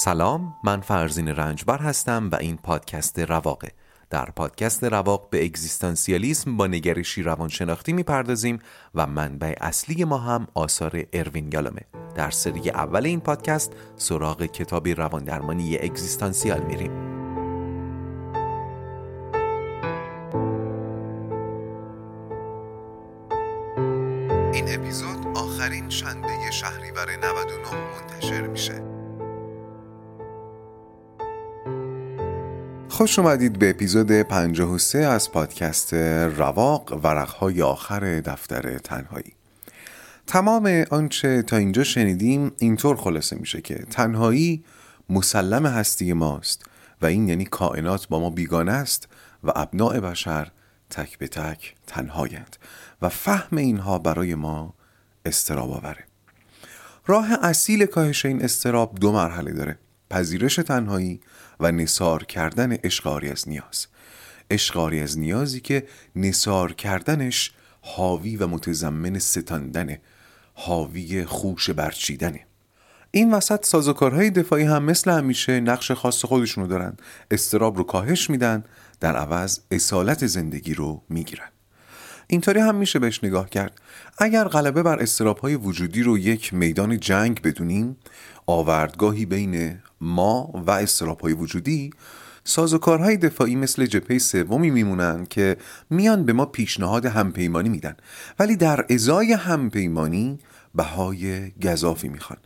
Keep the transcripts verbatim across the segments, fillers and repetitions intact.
سلام، من فرزین رنجبر هستم و این پادکست رواقه. در پادکست رواق به اگزیستانسیالیسم با نگرشی روانشناختی میپردازیم و منبع اصلی ما هم آثار اروین یالومه. در سری اول این پادکست سراغ کتابی رواندرمانی اگزیستانسیال میریم. این اپیزود آخرین شنبه شهریور نود و نه منتشر میشه. خوش اومدید به اپیزود پنجاه و سه از پادکست رواق، ورق‌های آخر دفتر تنهایی. تمام آنچه تا اینجا شنیدیم اینطور خلاصه میشه که تنهایی مسلم هستی ماست و این یعنی کائنات با ما بیگانه است و ابناء بشر تک به تک تنهایند و فهم اینها برای ما اضطراب آوره. راه اصیل کاهش این اضطراب دو مرحله داره: پذیرش تنهایی و نثار کردن اشغاری از نیاز. اشغاری از نیازی که نثار کردنش حاوی و متضمن ستاندنه، حاوی خوش برچیدنه. این وسط سازوکارهای دفاعی هم مثل همیشه نقش خاص خودشونو دارن. اضطراب رو کاهش میدن، در عوض اصالت زندگی رو میگیرن. اینطوری هم میشه بهش نگاه کرد. اگر غلبه بر اضطراب‌های وجودی رو یک میدان جنگ بدونیم، آوردگاهی بین ما و اضطراب‌های وجودی، سازوکارهای دفاعی مثل جبهه سومی میمونن که میان به ما پیشنهاد همپیمانی میدن، ولی در ازای همپیمانی بهای گزافی میخوان.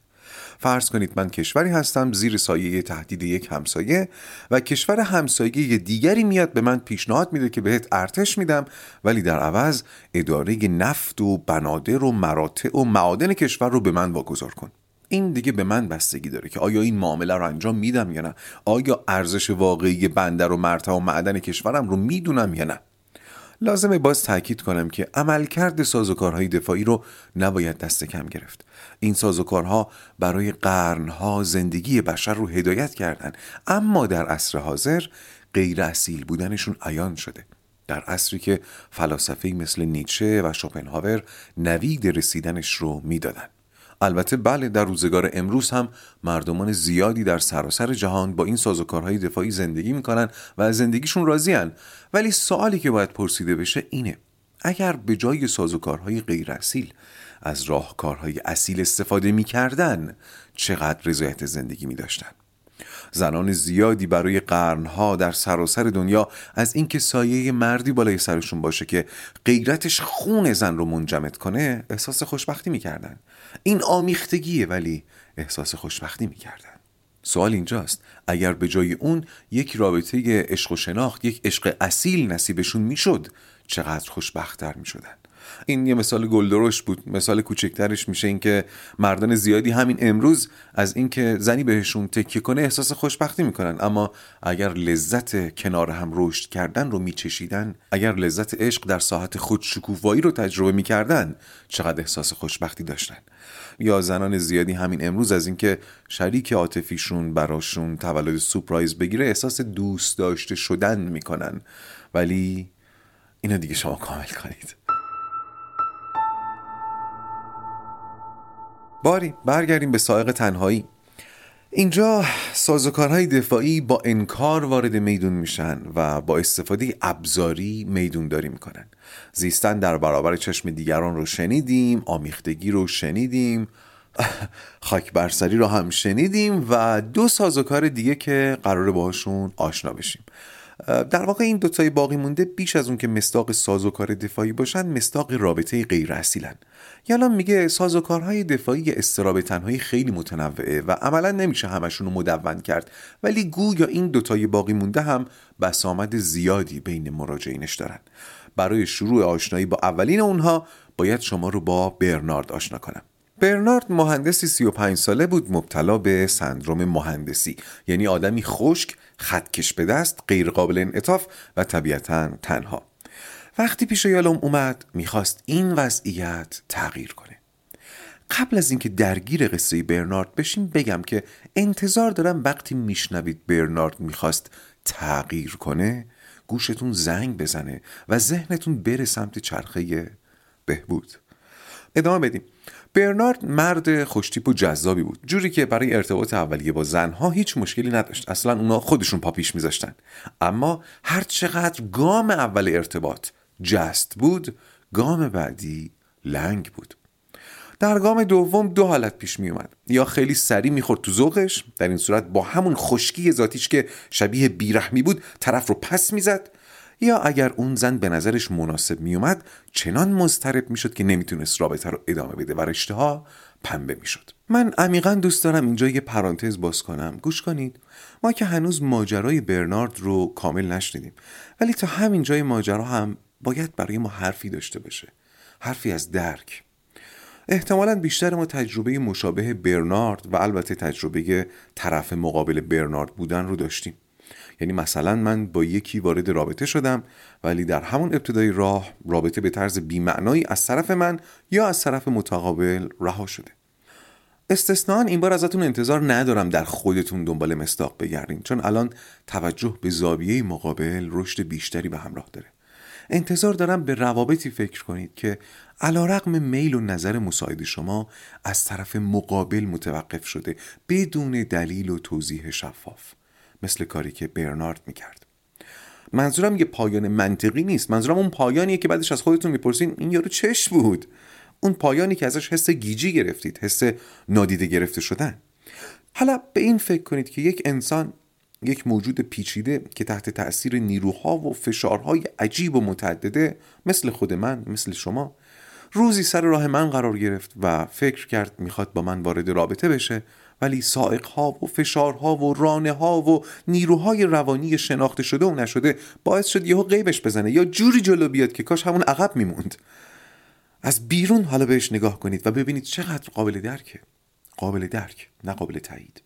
فرض کنید من کشوری هستم زیر سایه تهدید یک همسایه و کشور همسایه دیگری میاد به من پیشنهاد میده که بهت ارتش میدم، ولی در عوض اداره نفت و بنادر و مراتع و معادن کشور رو به من واگذار کن. این دیگه به من بستگی داره که آیا این معامله رو انجام میدم یا نه، آیا ارزش واقعی بندر و مرتع و معدن کشورم رو میدونم یا نه. لازمه باز تاکید کنم که عملکرد سازوکارهای دفاعی رو نباید دست کم گرفت. این سازوکارها برای قرنها زندگی بشر رو هدایت کردن، اما در عصر حاضر غیر اصیل بودنشون عیان شده. در عصری که فلاسفه‌ای مثل نیچه و شوپنهاور نوید رسیدنش رو میدادن. البته بله، در روزگار امروز هم مردمان زیادی در سراسر جهان با این سازوکارهای دفاعی زندگی میکنن و از زندگیشون راضی‌ان، ولی سوالی که باید پرسیده بشه اینه: اگر به جای سازوکارهای غیر اصیل از راهکارهای اصیل استفاده میکردن، چقدر رضایت زندگی میداشتن؟ زنان زیادی برای قرنها در سراسر دنیا از اینکه سایه مردی بالای سرشون باشه که غیرتش خون زن رو منجمد کنه احساس خوشبختی میکردن. این آمیختگیه، ولی احساس خوشبختی میکردن. سوال اینجاست اگر به جای اون یک رابطه عشق و شناخت، یک عشق اصیل نصیبشون میشد، چقدر خوشبخت‌تر میشدن؟ این یه مثال گلدرش بود. مثال کوچکترش میشه اینکه مردان زیادی همین امروز از اینکه زنی بهشون تکیه کنه احساس خوشبختی میکنن، اما اگر لذت کنار هم رشد کردن رو میچشیدن، اگر لذت عشق در ساحت خودشکوفایی رو تجربه میکردن، چقدر احساس خوشبختی داشتن. یا زنان زیادی همین امروز از اینکه شریک عاطفیشون براشون تولد سورپرایز بگیره احساس دوست داشته شدن میکنن، ولی اینو دیگه شما کامل کنید. باری برگردیم به سائق تنهایی. اینجا سازوکارهای دفاعی با انکار وارد میدون میشن و با استفاده ابزاری میدونداری میکنن. زیستن در برابر چشم دیگران رو شنیدیم، آمیختگی رو شنیدیم، خاک برسری رو هم شنیدیم و دو سازوکار دیگه که قراره باشون آشنا بشیم. در واقع این دوتای باقی مونده بیش از اون که مصداق سازوکار دفاعی باشن، مصداق رابطه غیر اصیلن. یالوم میگه سازوکارهای دفاعی اضطراب تنهایی خیلی متنوعه و عملا نمیشه همشون رو مدون کرد، ولی گویا این دوتای باقی مونده هم بسامد زیادی بین مراجعینش دارن. برای شروع آشنایی با اولین اونها باید شما رو با برنارد آشنا کنم. برنارد مهندسی سی و پنج ساله بود، مبتلا به سندروم مهندسی، یعنی آدمی خشک، خطکش به دست، غیر قابل انعطاف و طبیعتاً تنها. وقتی پیش یالوم اومد میخواست این وضعیت تغییر کنه. قبل از اینکه درگیر قصه برنارد بشیم بگم که انتظار دارم وقتی میشنوید برنارد میخواست تغییر کنه گوشتون زنگ بزنه و ذهنتون بره سمت چرخه بهبود. ادامه بدیم. برنارد مرد خوشتیپ و جذابی بود، جوری که برای ارتباط اولیه با زنها هیچ مشکلی نداشت، اصلا اونا خودشون پا پیش میذاشتن. اما هر چقدر گام اول ارتباط جست بود، گام بعدی لنگ بود. در گام دوم دو حالت پیش می اومد: یا خیلی سریع میخورد تو ذوقش، در این صورت با همون خشکی ذاتیش که شبیه بیرحمی بود طرف رو پس میزد، یا اگر اون زن به نظرش مناسب می اومد چنان مضطرب میشد که نمیتونست رابطه رو ادامه بده و رشته‌ها پنبه میشد. من عمیقاً دوست دارم اینجا یه پرانتز باز کنم. گوش کنید، ما که هنوز ماجرای برنارد رو کامل نشنیدیم، ولی تا همین جای ماجرا هم باید برای ما حرفی داشته باشه، حرفی از درک. احتمالاً بیشتر ما تجربه مشابه برنارد و البته تجربه طرف مقابل برنارد بودن رو داشتیم. یعنی مثلا من با یکی وارد رابطه شدم، ولی در همون ابتدای راه رابطه به طرز بی‌معنایی از طرف من یا از طرف متقابل رها شده. استثنان این بار ازتون انتظار ندارم در خودتون دنبال مصداق بگردین، چون الان توجه به زاویه مقابل رشد بیشتری به همراه داره. انتظار دارم به روابطی فکر کنید که علیرغم میل و نظر مساعد شما از طرف مقابل متوقف شده، بدون دلیل و توضیح شفاف، مثل کاری که برنارد میکرد. منظورم یه پایان منطقی نیست، منظورم اون پایانیه که بعدش از خودتون میپرسین این یارو چش بود، اون پایانی که ازش حس گیجی گرفتید، حس نادیده گرفته شدن. حالا به این فکر کنید که یک انسان، یک موجود پیچیده که تحت تأثیر نیروها و فشارهای عجیب و متعدده، مثل خود من، مثل شما، روزی سر راه من قرار گرفت و فکر کرد میخواد با من وارد رابطه بشه، ولی سائق‌ها و فشارها و رانه‌ها و نیروهای روانی شناخته شده و نشده باعث شد یهو غیبش بزنه یا جوری جلو بیاد که کاش همون عقب میموند. از بیرون حالا بهش نگاه کنید و ببینید چقدر قابل درکه. قابل درک، نه قابل تایید.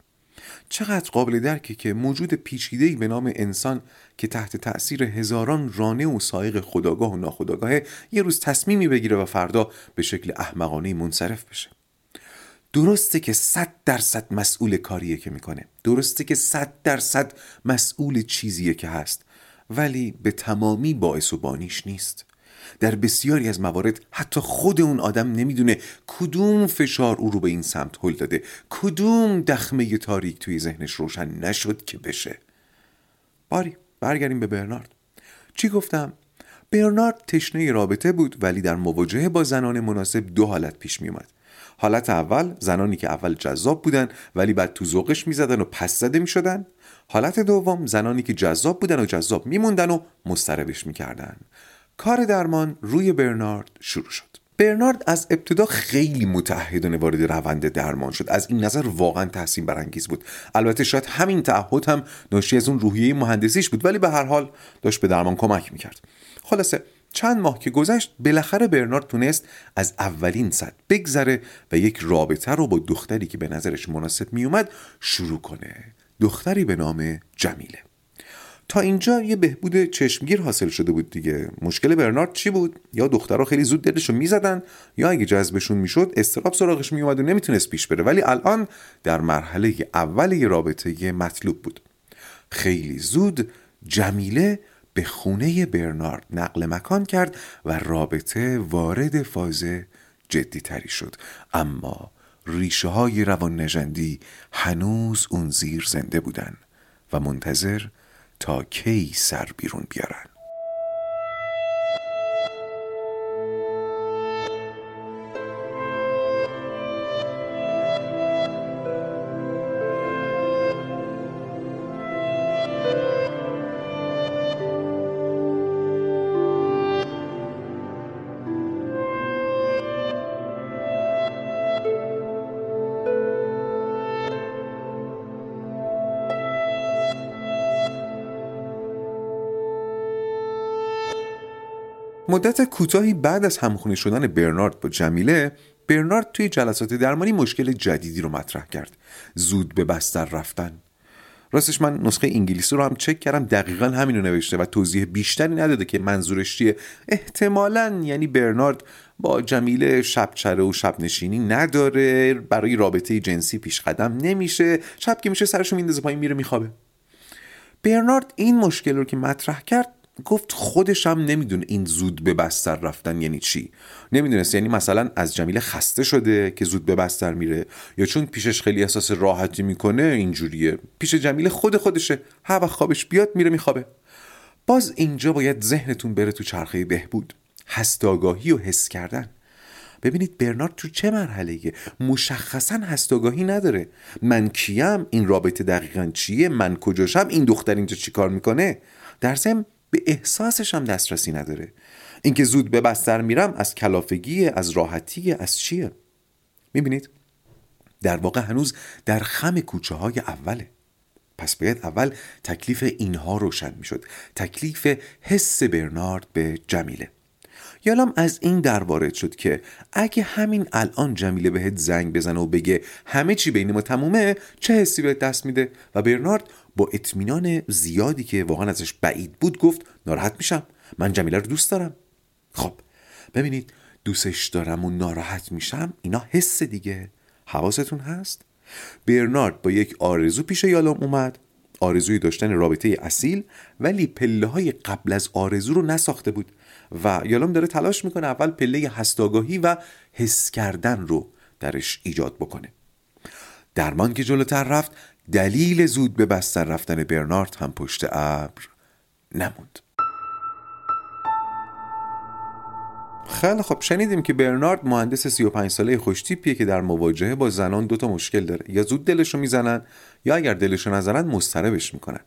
چقدر قابل درکه که موجود پیچیده‌ای به نام انسان که تحت تأثیر هزاران رانه و سائق خودآگاه و ناخودآگاه یه روز تصمیمی بگیره و فردا به شکل احمقانه منصرف بشه. درسته که صد درصد مسئول کاریه که میکنه، درسته که صد درصد مسئول چیزیه که هست، ولی به تمامی باعث و بانیش نیست. در بسیاری از موارد حتی خود اون آدم نمیدونه کدوم فشار او رو به این سمت هل داده، کدوم دخمه تاریک توی ذهنش روشن نشد که بشه. باری برگردیم به برنارد. چی گفتم؟ برنارد تشنه رابطه بود، ولی در مواجهه با زنان مناسب دو حالت پیش میومد. حالت اول، زنانی که اول جذاب بودن ولی بعد تو ذوقش میزدن و پس زده میشدن. حالت دوم، زنانی که جذاب بودن و جذاب میموندن و مضطربش میکردن. کار درمان روی برنارد شروع شد. برنارد از ابتدا خیلی متعهدانه وارد روند درمان شد. از این نظر واقعا تحسین برانگیز بود. البته شاید همین تعهد هم ناشی از اون روحیه مهندسیش بود، ولی به هر حال داشت به درمان کمک میکرد. خلاصه چند ماه که گذشت، بالاخره برنارد تونست از اولین صد بگذره و یک رابطه رو با دختری که به نظرش مناسب می اومد شروع کنه. دختری به نام جمیله. تا اینجا یه بهبود چشمگیر حاصل شده بود دیگه. مشکل برنارد چی بود؟ یا دخترها خیلی زود دلشو میزدن، یا اگه جذبشون میشد استراب سراغش می اومد و نمیتونست پیش بره، ولی الان در مرحله اول یه رابطه مطلوب بود. خیلی زود جمیله به خونه برنارد نقل مکان کرد و رابطه وارد فاز جدی تری شد. اما ریشه های روان نژندی هنوز اون زیر زنده بودن و منتظر تا کی سر بیرون بیارن. مدت کوتاهی بعد از همخونه شدن برنارد با جمیله، برنارد توی جلسات درمانی مشکل جدیدی رو مطرح کرد: زود به بستر رفتن. راستش من نسخه انگلیسی رو هم چک کردم، دقیقاً همین رو نوشته و توضیح بیشتری نداده که منظورش چیه. احتمالاً یعنی برنارد با جمیله شبچره و شبنشینی نداره، برای رابطه جنسی پیش قدم نمیشه، شب که میشه سرشو میندازه پایین میره میخوابه. برنارد این مشکل رو که مطرح کرد گفت خودش هم نمیدونه این زود به بستر رفتن یعنی چی. نمیدونست یعنی مثلا از جمیله خسته شده که زود به بستر میره، یا چون پیشش خیلی احساس راحتی میکنه اینجوریه. پیش جمیله خود خودشه، هر وقت خوابش بیاد میره میخوابه. باز اینجا باید ذهنتون بره تو چرخه بهبود، هستاگاهی و حس کردن. ببینید برنارد تو چه مرحله‌ایه؟ مشخصاً هستاگاهی نداره. من کیم؟ این رابطه دقیقاً چیه؟ من کجاشم؟ این دختر اینجا چیکار میکنه؟ در ضمن به احساسش هم دسترسی نداره. اینکه زود به بستر میرم از کلافگیه، از راحتیه، از چیه؟ میبینید؟ در واقع هنوز در خم کوچه های اوله. پس باید اول تکلیف اینها روشن میشد. تکلیف حس برنارد به جمیله. یالام از این در وارد شد که اگه همین الان جمیله بهت زنگ بزنه و بگه همه چی بین ما تمومه، چه حسی بهت دست میده؟ و برنارد با اطمینان زیادی که واقعا ازش بعید بود گفت ناراحت میشم، من جمیله رو دوست دارم. خب ببینید، دوستش دارم و ناراحت میشم، اینا حس دیگه. حواستون هست؟ برنارد با یک آرزو پیش یالام اومد، آرزوی داشتن رابطه اصیل، ولی پله‌های قبل از آرزو رو نساخته بود و یالام داره تلاش میکنه اول پله هستاگاهی و حس کردن رو درش ایجاد بکنه. درمان که جلوتر رفت، دلیل زود به بستر رفتن برنارد هم پشت ابر نموند. خیلی خب، شنیدیم که برنارد مهندس سی و پنج ساله خوشتیپیه که در مواجهه با زنان دوتا مشکل داره، یا زود دلشو میزنن یا اگر دلشو نزنن مضطربش میکنن.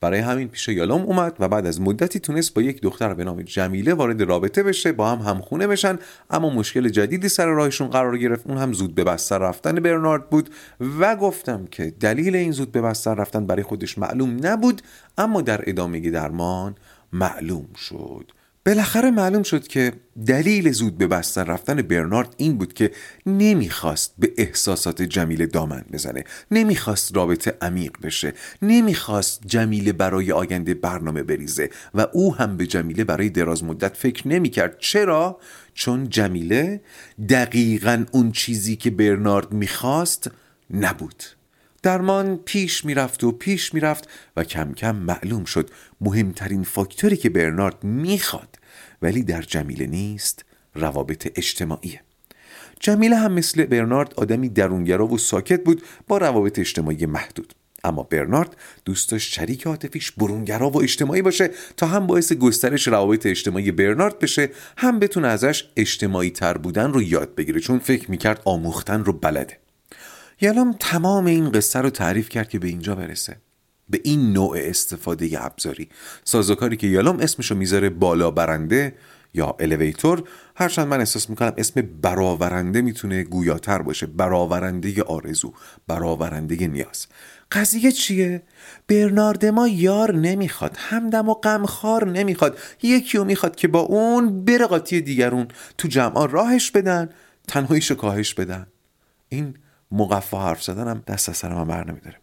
برای همین پیش یالوم اومد و بعد از مدتی تونست با یک دختر به نام جمیله وارد رابطه بشه، با هم همخونه بشن. اما مشکل جدیدی سر راهشون قرار گرفت، اون هم زود به بستر رفتن برنارد بود و گفتم که دلیل این زود به بستر رفتن برای خودش معلوم نبود، اما در ادامه درمان معلوم شد. بالاخره معلوم شد که دلیل زود به بستر رفتن برنارد این بود که نمیخواست به احساسات جمیله دامن بزنه، نمیخواست رابطه عمیق بشه، نمیخواست جمیله برای آینده برنامه بریزه و او هم به جمیله برای دراز مدت فکر نمیکرد. چرا؟ چون جمیله دقیقاً اون چیزی که برنارد میخواست نبود. درمان پیش میرفت و پیش میرفت و کم کم معلوم شد مهمترین فاکتوری که برنارد میخواد ولی در جمیله نیست، روابط اجتماعیه. جمیله هم مثل برنارد آدمی درونگرا و ساکت بود، با روابط اجتماعی محدود. اما برنارد دوست داشت شریک عاطفیش برونگرا و اجتماعی باشه تا هم باعث گسترش روابط اجتماعی برنارد بشه، هم بتونه ازش اجتماعی تر بودن رو یاد بگیره، چون فکر میکرد آموختن رو بلده. یالام تمام این قصه رو تعریف کرد که به اینجا برسه، به این نوع استفاده ابزاری، سازوکاری که یالام اسمشو میذاره بالا برنده یا الیویتور. هرچند من احساس میکنم اسم براورنده میتونه گویاتر باشه، براورنده آرزو، براورنده نیاز. قضیه چیه؟ برنارد ما یار نمیخواد، همدم و غمخوار نمیخواد، یکیو میخواد که با اون بره قاطی دیگرون، تو جمعا راهش بدن، تنهاییشو کاهش بدن. این مقفا حرف زدن هم دست از سرم بر نمیداره.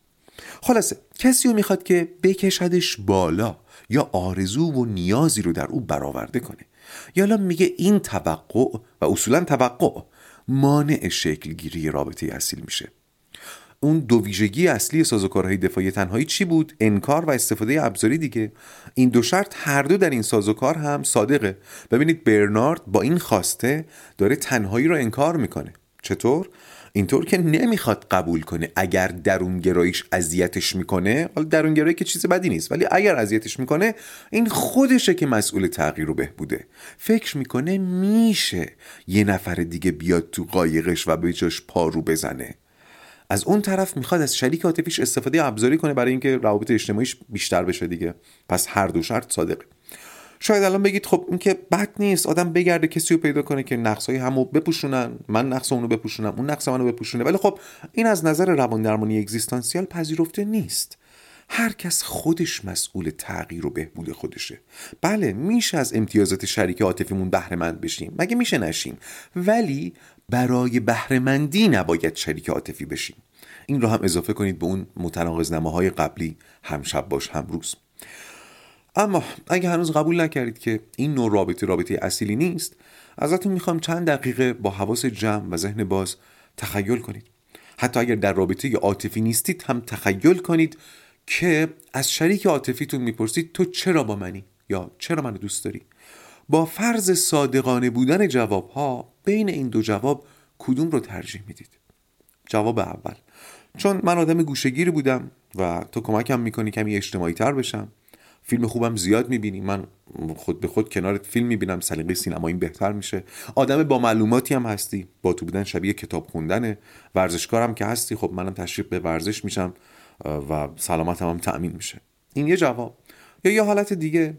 خلاصه کسی رو میخواد که بکشدش بالا یا آرزو و نیازی رو در او برآورده کنه. یالام میگه این توقع و اصولا توقع مانع شکل گیری رابطه اصیل میشه. اون دو ویژگی اصلی سازوکارهای دفاعی تنهایی چی بود؟ انکار و استفاده ابزاری دیگه. این دو شرط هر دو در این سازوکار هم صادقه. ببینید برنارد با این خواسته داره تنهایی رو انکار میکنه. چطور؟ اینطور که نمیخواد قبول کنه اگر درونگراییش اذیتش میکنه. حالا درونگرایی که چیز بدی نیست، ولی اگر اذیتش میکنه این خودشه که مسئول تغییر و بهبوده. فکر میکنه میشه یه نفر دیگه بیاد تو قایقش و به جاش پارو بزنه. از اون طرف میخواد از شریک عاطفیش استفاده ابزاری کنه برای اینکه روابط اجتماعیش بیشتر بشه دیگه. پس هر دو شرط صادقه. شاید الان بگید خب این که بد نیست، آدم بگرده کسی رو پیدا کنه که نقصای همو بپوشونن، من نقص اونو بپوشونم، اون نقص منو بپوشونه. ولی خب این از نظر روان درمانی اگزیستانسیال پذیرفته نیست. هر کس خودش مسئول تغییر و بهبود خودشه. بله میشه از امتیازات شریک عاطفیمون بهره مند بشیم، مگه میشه نشیم؟ ولی برای بهره مندی نباید شریک عاطفی بشیم. این رو هم اضافه کنید به اون متناقض‌نماهای قبلی، هم شب باش هم روز. اما اگه هنوز قبول نکردید که این نوع رابطه رابطه اصیلی نیست، ازتون میخوام چند دقیقه با حواس جمع و ذهن باز تخیل کنید. حتی اگر در رابطه عاطفی نیستید هم تخیل کنید که از شریک عاطفیتون میپرسید تو چرا با منی؟ یا چرا منو دوست داری؟ با فرض صادقانه بودن جوابها بین این دو جواب کدوم رو ترجیح میدید؟ جواب اول، چون من آدم گوشه‌گیر بودم و تو کمکم میکنی کمی اجتماعی تر بشم. فیلم خوبم زیاد میبینی، من خود به خود کنارت فیلم میبینم، سلیقه سینماییم بهتر میشه. آدم با معلوماتی هم هستی، با تو بودن شبیه کتاب خوندنه. ورزشکارم که هستی، خب منم تشریف به ورزش میشم و سلامتم هم تأمین میشه. این یه جواب. یا یه حالت دیگه،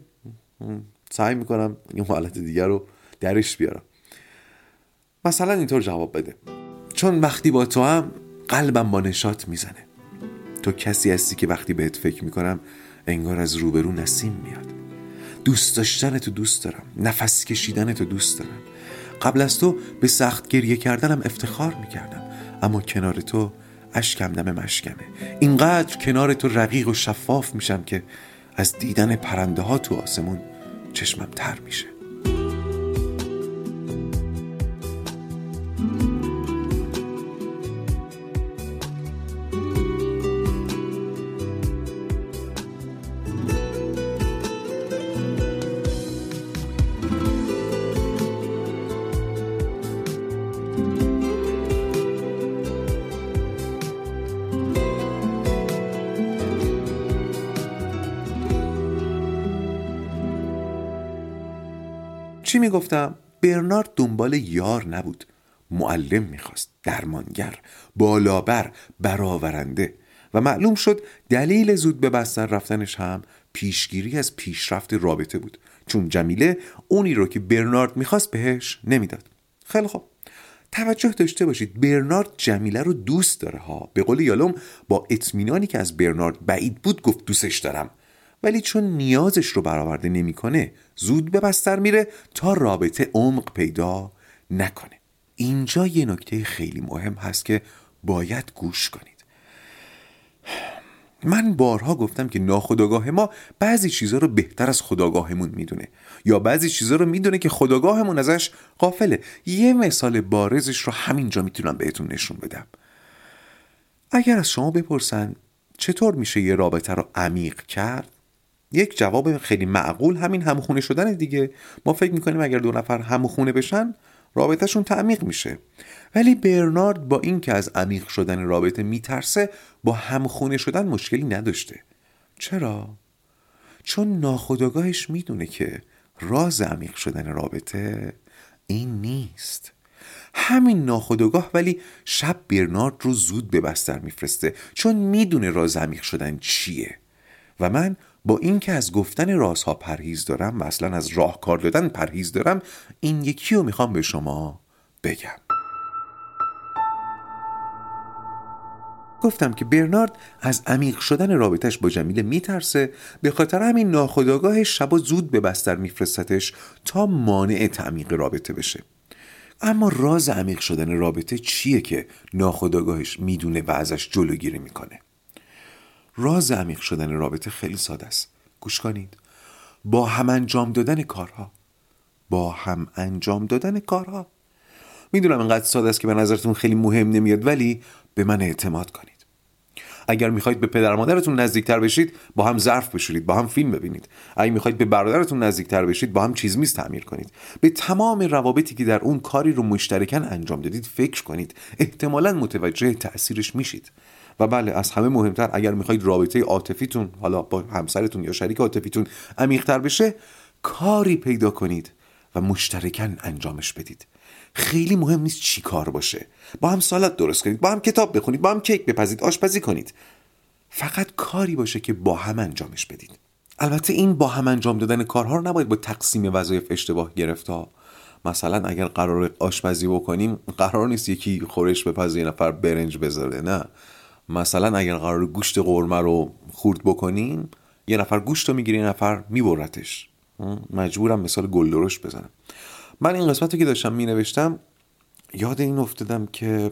سعی میکنم یه حالت دیگه رو درش بیارم. مثلا اینطور جواب بده: چون وقتی با تو هم قلبم با نشاط میزنه. تو کسی هستی که وقتی بهت فکر میکنم انگار از روبرو نسیم میاد. دوست داشتن تو دوست دارم، نفس کشیدن تو دوست دارم. قبل از تو به سخت گریه کردنم افتخار میکردم، اما کنار تو اشکم دم مشکمه. اینقدر کنار تو رقیق و شفاف میشم که از دیدن پرنده ها تو آسمون چشمم تر میشه. چی میگفتم؟ برنارد دنبال یار نبود، معلم میخواست، درمانگر، بالابر، برآورنده. و معلوم شد دلیل زود به بستر رفتنش هم پیشگیری از پیشرفت رابطه بود، چون جمیله اونی رو که برنارد میخواست بهش نمیداد. خیلی خوب، توجه داشته باشید، برنارد جمیله رو دوست داره ها. به قول یالوم با اطمینانی که از برنارد بعید بود گفت دوستش دارم، ولی چون نیازش رو برآورده نمیکنه زود به بستر میره تا رابطه عمق پیدا نکنه. اینجا یه نکته خیلی مهم هست که باید گوش کنید. من بارها گفتم که ناخودآگاه ما بعضی چیزا رو بهتر از خودآگاهمون میدونه، یا بعضی چیزا رو میدونه که خودآگاهمون ازش غافله. یه مثال بارزش رو همینجا میتونم بهتون نشون بدم. اگر از شما بپرسن چطور میشه یه رابطه رو عمیق کرد، یک جواب خیلی معقول همین همخونه شدن دیگه. ما فکر میکنیم اگر دو نفر همخونه بشن رابطهشون تعمیق میشه، ولی برنارد با این که از عمیق شدن رابطه میترسه با همخونه شدن مشکلی نداشته. چرا؟ چون ناخودآگاهش میدونه که راز عمیق شدن رابطه این نیست. همین ناخودآگاه ولی شب برنارد رو زود به بستر میفرسته، چون میدونه راز عمیق شدن چیه. و من با این که از گفتن رازها پرهیز دارم و اصلا از راهکار دادن پرهیز دارم، این یکی رو میخوام به شما بگم. گفتم که برنارد از عمیق شدن رابطش با جمیله میترسه، به خاطر همین ناخودآگاهش شبا زود به بستر میفرستتش تا مانع تعمیق رابطه بشه. اما راز عمیق شدن رابطه چیه که ناخودآگاهش میدونه و ازش جلوگیری میکنه؟ راز عمیق شدن رابطه خیلی ساده است. گوش کنید. با هم انجام دادن کارها. با هم انجام دادن کارها. میدونم اینقدر ساده است که به نظرتون خیلی مهم نمیاد، ولی به من اعتماد کنید. اگر میخواید به پدر مادرتون نزدیکتر بشید، با هم ظرف بشورید، با هم فیلم ببینید. اگر میخواید به برادرتون نزدیکتر بشید، با هم چیز میز تعمیر کنید. به تمام روابطی که در اون کاری رو مشترکاً انجام دادید فکر کنید. احتمالاً متوجه تأثیرش میشید. و بله، از همه مهمتر، اگر میخواید رابطه عاطفیتون، حالا با همسرتون یا شریک عاطفیتون، عمیق‌تر بشه، کاری پیدا کنید و مشترکاً انجامش بدید. خیلی مهم نیست چی کار باشه. با هم سالاد درست کنید، با هم کتاب بخونید، با هم کیک بپزید، آشپزی کنید. فقط کاری باشه که با هم انجامش بدید. البته این با هم انجام دادن کارها رو نباید با تقسیم وظایف اشتباه گرفت ها. مثلا اگر قرار آشپزی بکنیم، قرار نیست یکی خورش بپزه یه نفر برنج بذاره، نه. مثلا اگر قرار گوشت قرمه رو خورد بکنیم، یه نفر گوشت رو میگیره، یه نفر میبرتش. مجبورم مثال گلدرش بزنم. من این قسمت رو که داشتم مینوشتم یاد این افتادم که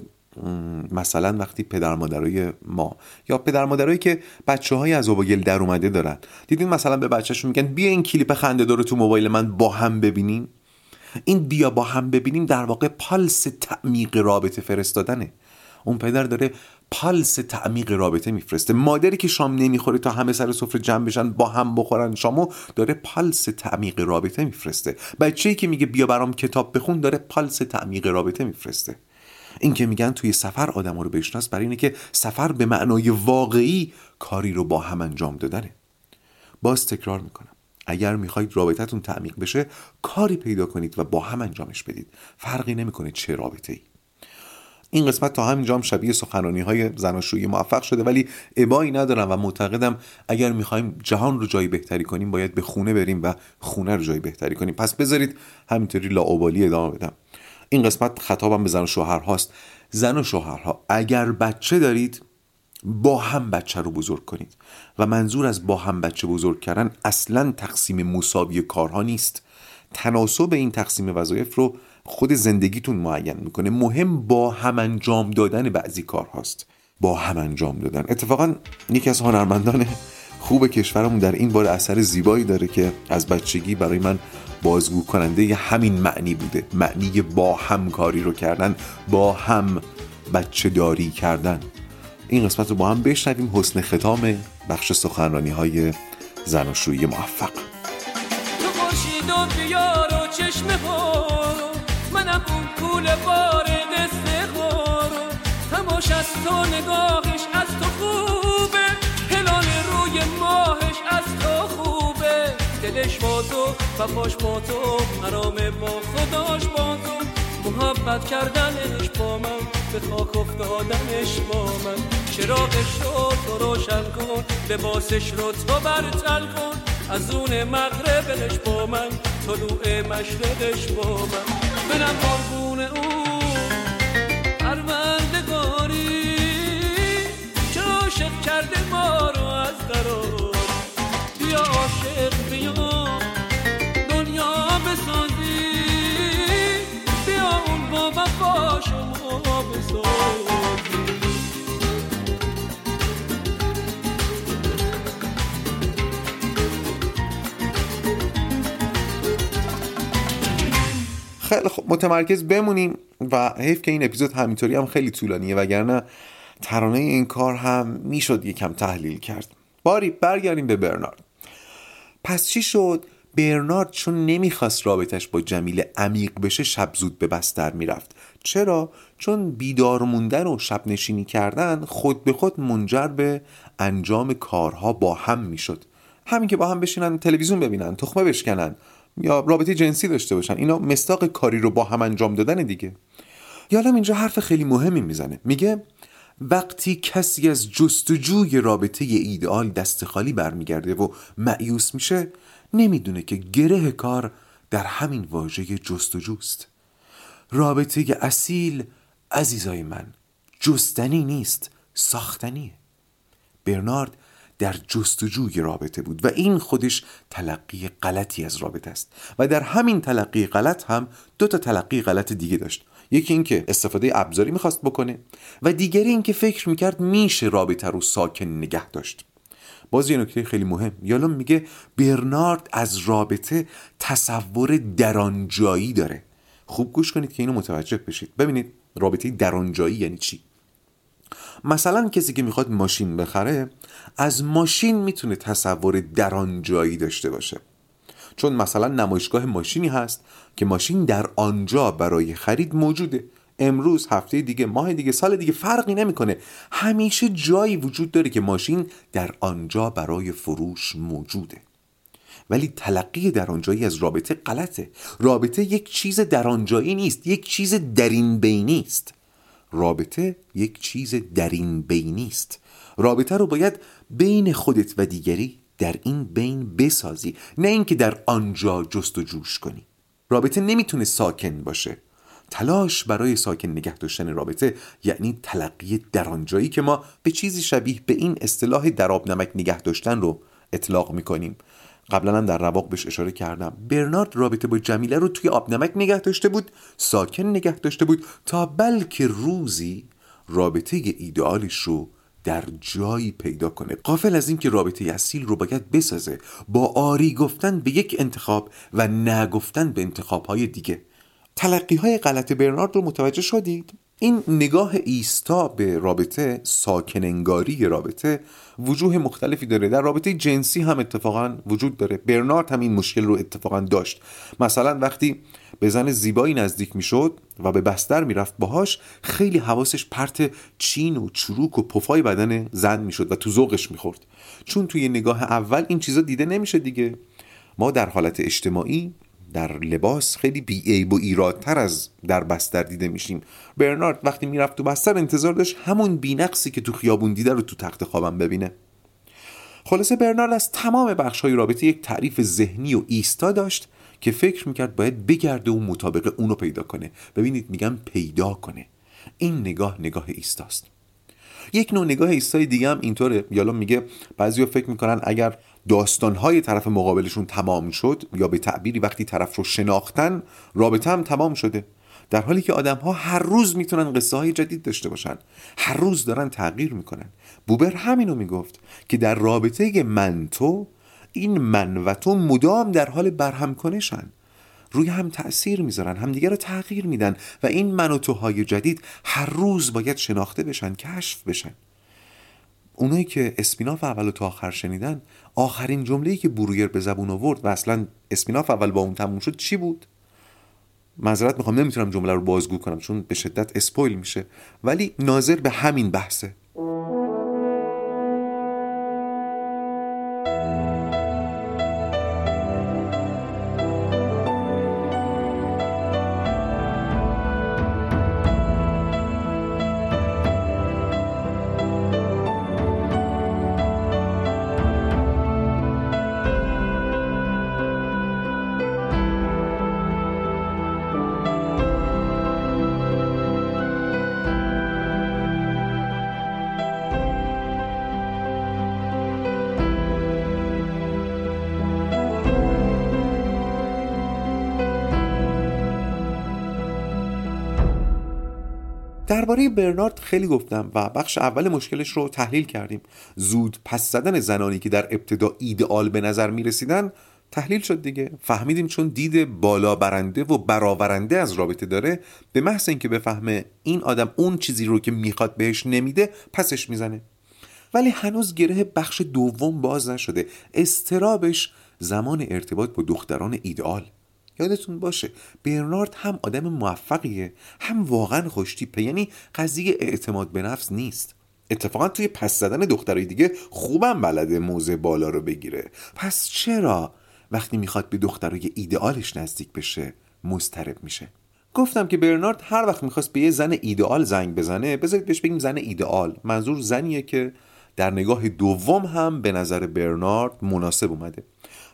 مثلا وقتی پدر مادرای ما یا پدر مادرایی که بچه‌های از آب گل در اومده دارن، دیدین مثلا به بچه‌شون میگن بیا این کلیپ خنده‌دار رو تو موبایل من با هم ببینیم. این بیا با هم ببینیم در واقع پالس تعمیق رابطه فرستادنه. اون پدر داره پالس تعمیق رابطه میفرسته. مادری که شام نمیخوره تا همه سر سفره جمع بشن با هم بخورن شامو، داره پالس تعمیق رابطه میفرسته. بچه‌ای که میگه بیا برام کتاب بخون، داره پالس تعمیق رابطه میفرسته. این که میگن توی سفر آدما رو بشناس، برای اینه که سفر به معنای واقعی کاری رو با هم انجام دادنه. باز تکرار میکنم، اگر میخواید رابطتون تعمیق بشه، کاری پیدا کنید و با هم انجامش بدید. فرقی نمیکنه چه رابطه‌ای. این قسمت تا همینجا هم شبیه سخنرانی‌های زناشویی موفق شده، ولی ابایی ندارم و معتقدم اگر می‌خوایم جهان رو جای بهتری کنیم، باید به خونه بریم و خونه رو جای بهتری کنیم. پس بذارید همینطوری لاابالی ادامه بدم. این قسمت خطابم به زن و شوهرهاست. زن و شوهرها، اگر بچه دارید، با هم بچه رو بزرگ کنید. و منظور از با هم بچه بزرگ کردن اصلاً تقسیم مساوی کارها نیست. تناسب این تقسیم وظایف رو خود زندگیتون معین میکنه. مهم با هم انجام دادن بعضی کار هاست. با هم انجام دادن. اتفاقا یکی از هنرمندان خوب کشورمون در این باره اثر زیبایی داره که از بچگی برای من بازگو کننده ی همین معنی بوده. معنی با همکاری رو کردن، با هم بچه داری کردن. این قسمت رو با هم بشنویم. حسن ختام بخش سخنرانی های زناشویی موفق. منم اون پول بار دست خورو، تماش از تو نگاهش از تو خوبه، هلال روی ماهش از تو خوبه، دلش با تو وفاش با تو، حرامه با خداش با تو، محبت کردنش با من، به خاک افتادنش با من، چراغش رو تو روشن کن، لباسش رو تو برتن کن، از اون مغربش با من، طلوع مشرقش با من، منم قربون اون پروردگاری که عاشق کرده ما رو از قرار، بیا عاشق بیا دنیا بسازی، بیا اون با وفاش ما بسازی. خیلی خب، متمرکز بمونیم و حیف که این اپیزود همینطوری هم خیلی طولانیه، وگرنه ترانه این کار هم میشد یکم تحلیل کرد. باری برگردیم به برنارد. پس چی شد؟ برنارد چون نمیخواست رابطش با جمیله عمیق بشه، شب زود به بستر میرفت. چرا؟ چون بیدار موندن و شب نشینی کردن خود به خود منجر به انجام کارها با هم میشد. همین که با هم بشینن تلویزیون ببینن، تخمه بشکنن یا رابطه جنسی داشته باشن، اینا مصداق کاری رو با هم انجام دادن دیگه. یالوم اینجا حرف خیلی مهمی میزنه، میگه وقتی کسی از جستجوی رابطه ایدئال دست خالی برمیگرده و مایوس میشه، نمیدونه که گره کار در همین واژه جستجوست. رابطه اصیل عزیزای من جستنی نیست، ساختنیه. برنارد در جستجوی رابطه بود و این خودش تلقی غلطی از رابطه است. و در همین تلقی غلط هم دو تا تلقی غلط دیگه داشت. یکی این که استفاده ابزاری میخواست بکنه و دیگری این که فکر میکرد میشه رابطه رو ساکن نگه داشت. باز یه نکته خیلی مهم، یالوم میگه برنارد از رابطه تصور درانجایی داره. خوب گوش کنید که اینو متوجه بشید. ببینید رابطه درانجایی یعنی چی. مثلا کسی که میخواد ماشین بخره، از ماشین میتونه تصور درانجایی داشته باشه، چون مثلا نمایشگاه ماشینی هست که ماشین در آنجا برای خرید موجوده. امروز، هفته دیگه، ماه دیگه، سال دیگه، فرقی نمیکنه، همیشه جایی وجود داره که ماشین در آنجا برای فروش موجوده. ولی تلقی درانجایی از رابطه غلطه. رابطه یک چیز درانجایی نیست، یک چیز درین بینی است. رابطه یک چیز درین بینی است. رابطه رو باید بین خودت و دیگری در این بین بسازی، نه اینکه در آنجا جست و جوش کنی. رابطه نمیتونه ساکن باشه. تلاش برای ساکن نگه داشتن رابطه یعنی تلقی درانجایی که ما به چیزی شبیه به این اصطلاح دراب نمک نگه داشتن رو اطلاق میکنیم. قبلا هم در رواق بهش اشاره کردم. برنارد رابطه با جمیله رو توی آب نمک نگه داشته بود، ساکن نگه داشته بود، تا بلکه روزی رابطه ایدئالش رو در جایی پیدا کنه، غافل از این که رابطه اصیل رو باید بسازه، با آری گفتن به یک انتخاب و نه گفتن به انتخاب‌های دیگه. تلقی‌های غلط برنارد رو متوجه شدید؟ این نگاه ایستا به رابطه، ساکننگاری رابطه، وجوه مختلفی داره. در رابطه جنسی هم اتفاقا وجود داره. برنارد هم این مشکل رو اتفاقا داشت. مثلا وقتی به زن زیبایی نزدیک میشد و به بستر میرفت باهاش، خیلی حواسش پرت چین و چروک و پفای بدن زن میشد و تو ذوقش میخورد، چون توی نگاه اول این چیزا دیده نمیشه دیگه. ما در حالت اجتماعی در لباس خیلی بی‌عیب و ایرادتر از در بستر دیده میشیم. برنارد وقتی میرفت تو بستر انتظار داشت همون بی‌نقصی که تو خیابون دیده رو تو تخت خوابم ببینه. خلاصه برنارد از تمام بخش‌های رابطه یک تعریف ذهنی و ایستا داشت که فکر میکرد باید بگرده و مطابق اونو پیدا کنه. ببینید میگم پیدا کنه. این نگاه نگاه ایستاست. یک نوع نگاه ایستای دیگه هم اینطوره. یالوم میگه بعضیا فکر میکنن اگر داستانهای طرف مقابلشون تمام شد، یا به تعبیری وقتی طرف رو شناختن، رابطه هم تمام شده، در حالی که آدم‌ها هر روز میتونن قصه های جدید داشته باشن، هر روز دارن تغییر میکنن. بوبر همینو میگفت که در رابطه من تو، این من و تو مدام در حال برهم کنشن، روی هم تأثیر میذارن، همدیگه رو تغییر میدن و این من و توهای جدید هر روز باید شناخته بشن، کشف بشن. اونایی که اسپیناف اول تا آخر شنیدن، آخرین جمله‌ای که برویر به زبون آورد و اصلا اسپیناف اول با اون تموم شد چی بود؟ معذرت میخوام نمیتونم جمله رو بازگو کنم چون به شدت اسپویل میشه، ولی ناظر به همین بحثه. درباره برنارد خیلی گفتم و بخش اول مشکلش رو تحلیل کردیم. زود پس زدن زنانی که در ابتدا ایدئال به نظر می رسیدن تحلیل شد دیگه. فهمیدیم چون دید بالا برنده و براورنده از رابطه داره، به محض اینکه بفهمه این آدم اون چیزی رو که میخواد بهش نمیده، پسش میزنه. ولی هنوز گره بخش دوم باز نشده، استرابش زمان ارتباط با دختران ایدئال. یادتون باشه برنارد هم آدم موفقیه، هم واقعا خوشتیپه، یعنی قضیه اعتماد به نفس نیست. اتفاقا توی پس زدن دخترای دیگه خوبم بلده موزه بالا رو بگیره. پس چرا وقتی میخواد به دخترای ایدئالش نزدیک بشه مضطرب میشه؟ گفتم که برنارد هر وقت میخواست به یه زن ایدئال زنگ بزنه، بذارید بهش بگیم زن ایدئال، منظور زنیه که در نگاه دوم هم به نظر برنارد مناسب اومده.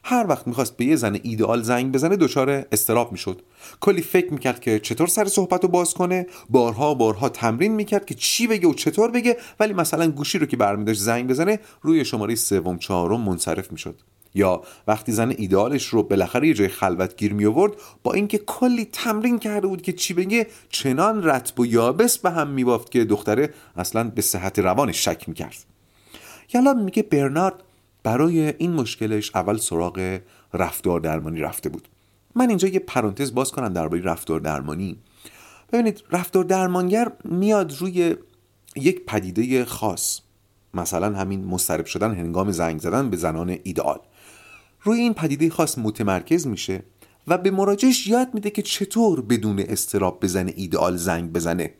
هر وقت میخواست به یه زن ایدئال زنگ بزنه دچار استراب میشد. کلی فکر میکرد که چطور سر صحبت رو باز کنه، بارها بارها تمرین میکرد که چی بگه و چطور بگه، ولی مثلا گوشی رو که برمیداشت زنگ بزنه روی شماره سوم چهارم منصرف میشد. یا وقتی زن ایدئالش رو بالاخره یه جای خلوت گیر می آورد، با اینکه کلی تمرین کرده بود که چی بگه، چنان رطب و یابس به هم میبافت که دختره اصلا به صحت روانش شک میکرد. یالا میگه برنارد برای این مشکلش اول سراغ رفتار درمانی رفته بود. من اینجا یه پرانتز باز کنم درباره رفتار درمانی. ببینید رفتار درمانگر میاد روی یک پدیده خاص، مثلا همین مضطرب شدن هنگام زنگ زدن به زنان ایدئال، روی این پدیده خاص متمرکز میشه و به مراجعش یاد میده که چطور بدون اضطراب به زن ایدئال زنگ بزنه.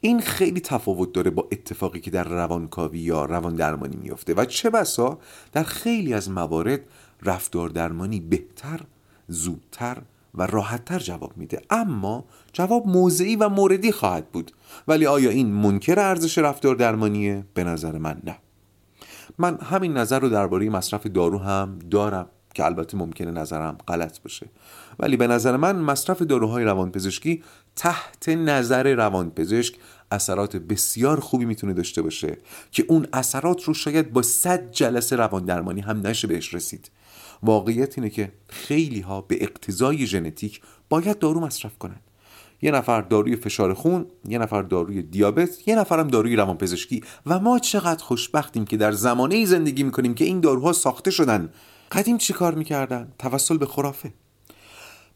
این خیلی تفاوت داره با اتفاقی که در روانکاوی یا روان درمانی میفته و چه بسا در خیلی از موارد رفتار درمانی بهتر، زودتر و راحتتر جواب میده، اما جواب موضعی و موردی خواهد بود. ولی آیا این منکر ارزش رفتار درمانیه؟ به نظر من نه. من همین نظر رو درباره مصرف دارو هم دارم که البته ممکنه نظرم غلط باشه، ولی به نظر من مصرف داروهای روانپزشکی تحت نظر روانپزشک اثرات بسیار خوبی میتونه داشته باشه که اون اثرات رو شاید با صد جلسه روان درمانی هم نشه بهش رسید. واقعیت اینه که خیلی ها به اقتضای ژنتیک باید دارو مصرف کنن. یه نفر داروی فشار خون، یه نفر داروی دیابت، یه نفرم داروی روانپزشکی، و ما چقدر خوشبختیم که در زمانه‌ای زندگی می‌کنیم که این داروها ساخته شدن. قدیم چی کار میکردن؟ توسل به خرافه.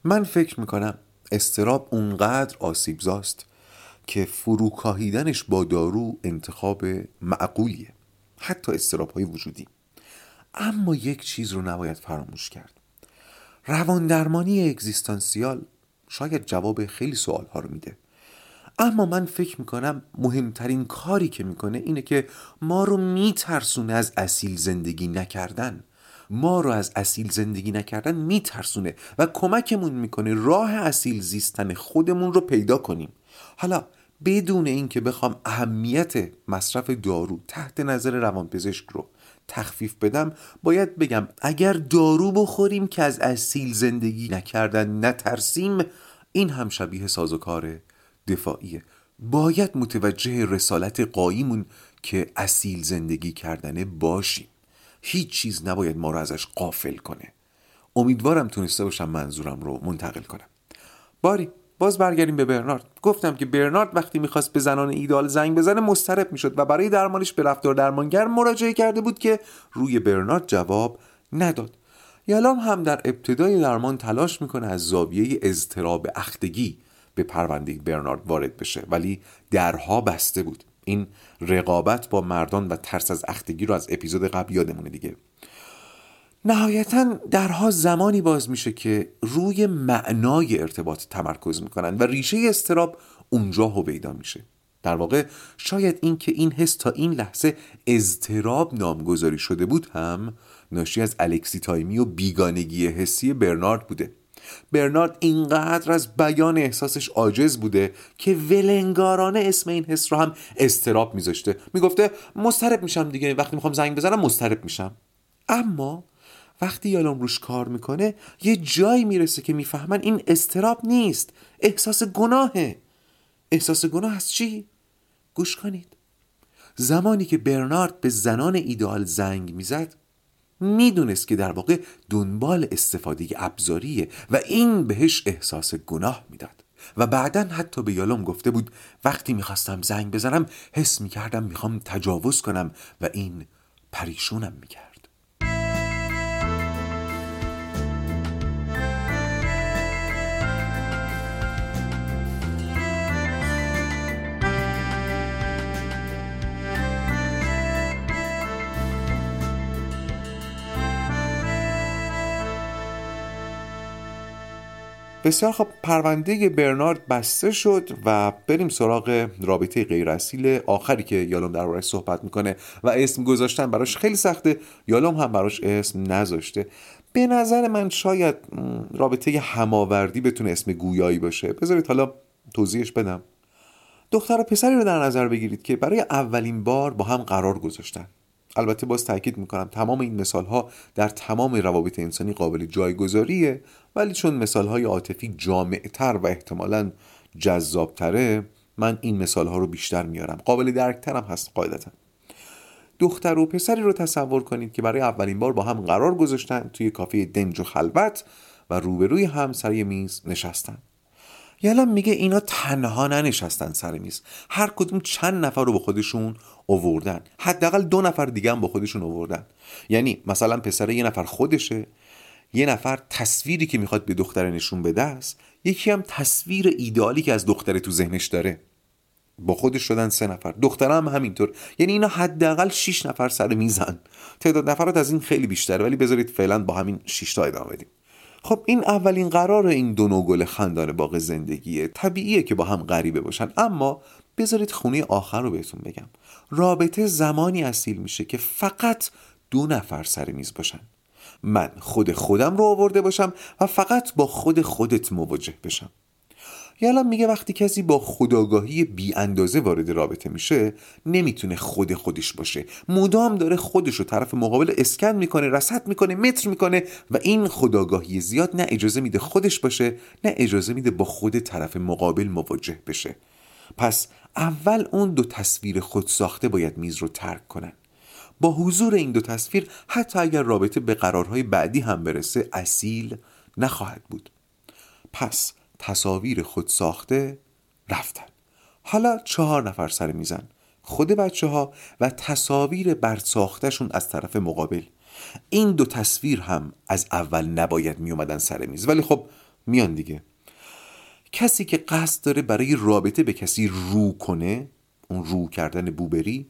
من فکر میکنم استراب اونقدر آسیبزاست که فروکاهیدنش با دارو انتخاب معقولیه، حتی اضطراب‌های وجودی. اما یک چیز رو نباید فراموش کرد: رواندرمانی اگزیستانسیال شاید جواب خیلی سوال‌ها رو میده، اما من فکر میکنم مهمترین کاری که میکنه اینه که ما رو میترسونه از اصیل زندگی نکردن، ما رو از اصیل زندگی نکردن میترسونه و کمکمون میکنه راه اصیل زیستن خودمون رو پیدا کنیم. حالا بدون این که بخوام اهمیت مصرف دارو تحت نظر روانپزشک رو تخفیف بدم، باید بگم اگر دارو بخوریم که از اصیل زندگی نکردن نترسیم، این هم شبیه سازوکاره دفاعیه. باید متوجه رسالت قایمون که اصیل زندگی کردنه باشیم. هیچ چیز نباید ما رو ازش غافل کنه. امیدوارم تونسته باشم منظورم رو منتقل کنم. باری باز برگردیم به برنارد. گفتم که برنارد وقتی میخواست به زنان ایدال زنگ بزنه مضطرب میشد و برای درمانش به رفتار درمانگر مراجعه کرده بود که روی برنارد جواب نداد. یالام هم در ابتدای درمان تلاش میکنه از زاویه اضطراب اختگی به پرونده برنارد وارد بشه، ولی درها بسته بود. این رقابت با مردان و ترس از اختگی رو از اپیزود قبل یادمونه دیگه. نهایتاً درها زمانی باز میشه که روی معنای ارتباط تمرکز میکنن و ریشه اضطراب اونجا هویدا میشه. در واقع شاید این که این حس تا این لحظه اضطراب نامگذاری شده بود هم ناشی از الکسیتایمی و بیگانگی حسی برنارد بوده. برنارد اینقدر از بیان احساسش عاجز بوده که ولنگارانه اسم این حس رو هم اضطراب میذاشته. میگفته مضطرب میشم دیگه، وقتی میخوام زنگ بزنم مضطرب میشم. اما وقتی یالوم روش کار میکنه یه جایی میرسه که میفهمن این اضطراب نیست، احساس گناهه. احساس گناه از چی؟ گوش کنید. زمانی که برنارد به زنان ایدئال زنگ میزد میدونست که در واقع دنبال استفاده ابزاریه و این بهش احساس گناه میداد و بعدن حتی به یالوم گفته بود وقتی میخواستم زنگ بزنم حس میکردم میخوام تجاوز کنم و این پریشونم میکرد. بسیار خب، پرونده برنارد بسته شد و بریم سراغ رابطه غیر اصیل آخری که یالوم درباره‌اش صحبت میکنه و اسم گذاشتن براش خیلی سخته. یالوم هم براش اسم نذاشته. به نظر من شاید رابطه هماوردی بتونه اسم گویایی باشه. بذارید حالا توضیحش بدم. دختر و پسری رو در نظر بگیرید که برای اولین بار با هم قرار گذاشتن. البته باز تأکید میکنم تمام این مثالها در تمام روابط انسانی قابل جایگذاریه، ولی چون مثالهای عاطفی جامع‌تر و احتمالاً جذابتره من این مثالها رو بیشتر میارم، قابل درکترم هست قاعدتاً. دختر و پسری رو تصور کنید که برای اولین بار با هم قرار گذاشتن توی کافه دنج و خلوت و روبروی هم سر یه میز نشستن. یالوم میگه اینا تنها ننشستن سر میز، هر کدوم چند نفر رو با خودشون آوردن، حداقل دو نفر دیگه هم با خودشون آوردن. یعنی مثلا پسره یه نفر خودشه، یه نفر تصویری که میخواد به دختره نشون بده است، یکی هم تصویر ایدئالی که از دختره تو ذهنش داره. با خودش شدن سه نفر، دختره هم همینطور. یعنی اینا حداقل شش نفر سر میزن. تعداد نفرات از این خیلی بیشتره، ولی بذارید فعلا با همین شش تا ادامه بدیم. خب این اولین قرار این دو نوگل خندان باغ زندگیه. طبیعیه که با هم غریبه باشن، اما بذارید خونه آخر رو بهتون بگم. رابطه زمانی اصیل میشه که فقط دو نفر سر میز باشن. من خود خودم رو آورده باشم و فقط با خود خودت مواجه بشم. یالوم میگه وقتی کسی با خودآگاهی بی اندازه وارد رابطه میشه نمیتونه خود خودش باشه، مدام داره خودشو طرف مقابل اسکن میکنه، رصد میکنه، متر میکنه و این خودآگاهی زیاد نه اجازه میده خودش باشه نه اجازه میده با خود طرف مقابل مواجه بشه. پس اول اون دو تصویر خود ساخته باید میز رو ترک کنن. با حضور این دو تصویر حتی اگر رابطه به قرارهای بعدی هم برسه اصیل نخواهد بود. پس تصاویر خود ساخته رفتن. حالا چهار نفر سر میزن، خود بچه ها و تصاویر برساختشون از طرف مقابل. این دو تصویر هم از اول نباید می اومدن سر میز، ولی خب میان دیگه. کسی که قصد داره برای رابطه به کسی رو کنه، اون رو کردن بوبری،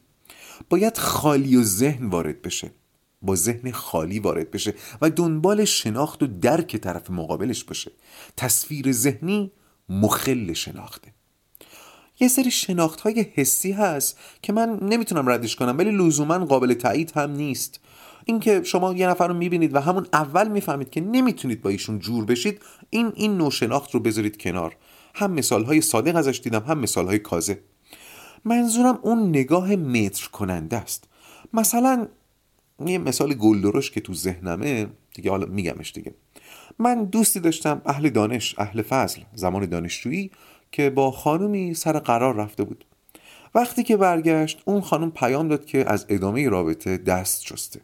باید خالی و ذهن وارد بشه، با ذهن خالی وارد بشه و دنبال شناخت و درک طرف مقابلش باشه. تصویر ذهنی مخل شناخته. یه سری شناخت های حسی هست که من نمیتونم ردش کنم، ولی لزوما قابل تایید هم نیست. اینکه شما یه نفر رو میبینید و همون اول میفهمید که نمیتونید با ایشون جور بشید، این این نوع شناخت رو بذارید کنار. هم مثال های صادق ازش دیدم، هم مثال های کاذب. منظورم اون نگاه متر کننده است. مثلا یه مثال گلدرش که تو ذهنمه دیگه، حالا میگمش دیگه. من دوستی داشتم، اهل دانش، اهل فضل، زمان دانشجویی، که با خانومی سر قرار رفته بود. وقتی که برگشت، اون خانم پیام داد که از ادامه رابطه دست شسته.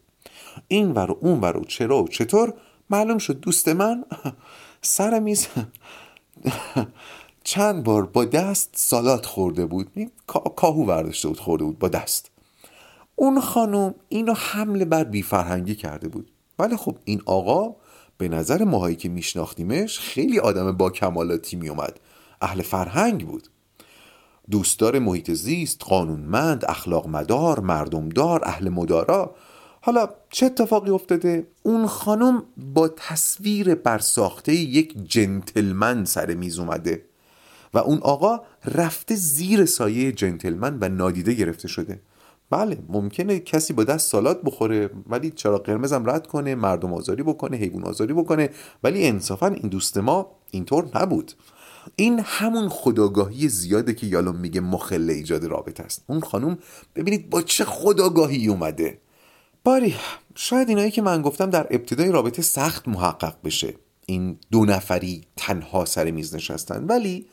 این ور و اون ور و چرا و چطور معلوم شد دوست من سر میز چند بار با دست سالاد خورده بود، کاهو برداشته بود خورده بود با دست. اون خانم اینو حمله بر بی فرهنگی کرده بود، ولی خب این آقا به نظر ماهایی که میشناختیمش خیلی آدم با کمالاتی میومد، اهل فرهنگ بود، دوستدار محیط زیست، قانونمند، اخلاق مدار، مردمدار، اهل مدارا. حالا چه اتفاقی افتاده؟ اون خانم با تصویر برساخته یک جنتلمن سر میز اومده و اون آقا رفته زیر سایه جنتلمن و نادیده گرفته شده. بله، ممکنه کسی با دست سالاد بخوره، ولی چرا قرمزم رد کنه، مردم آزاری بکنه، حیوان آزاری بکنه، ولی انصافاً این دوست ما اینطور نبود. این همون خودآگاهی زیاده که یالوم میگه مخله ایجاد رابطه است. اون خانم ببینید با چه خودآگاهی اومده. باری، شاید اینایی که من گفتم در ابتدای رابطه سخت محقق بشه، این دو نفری تنها سر میز نشستن، ولی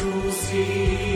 روزی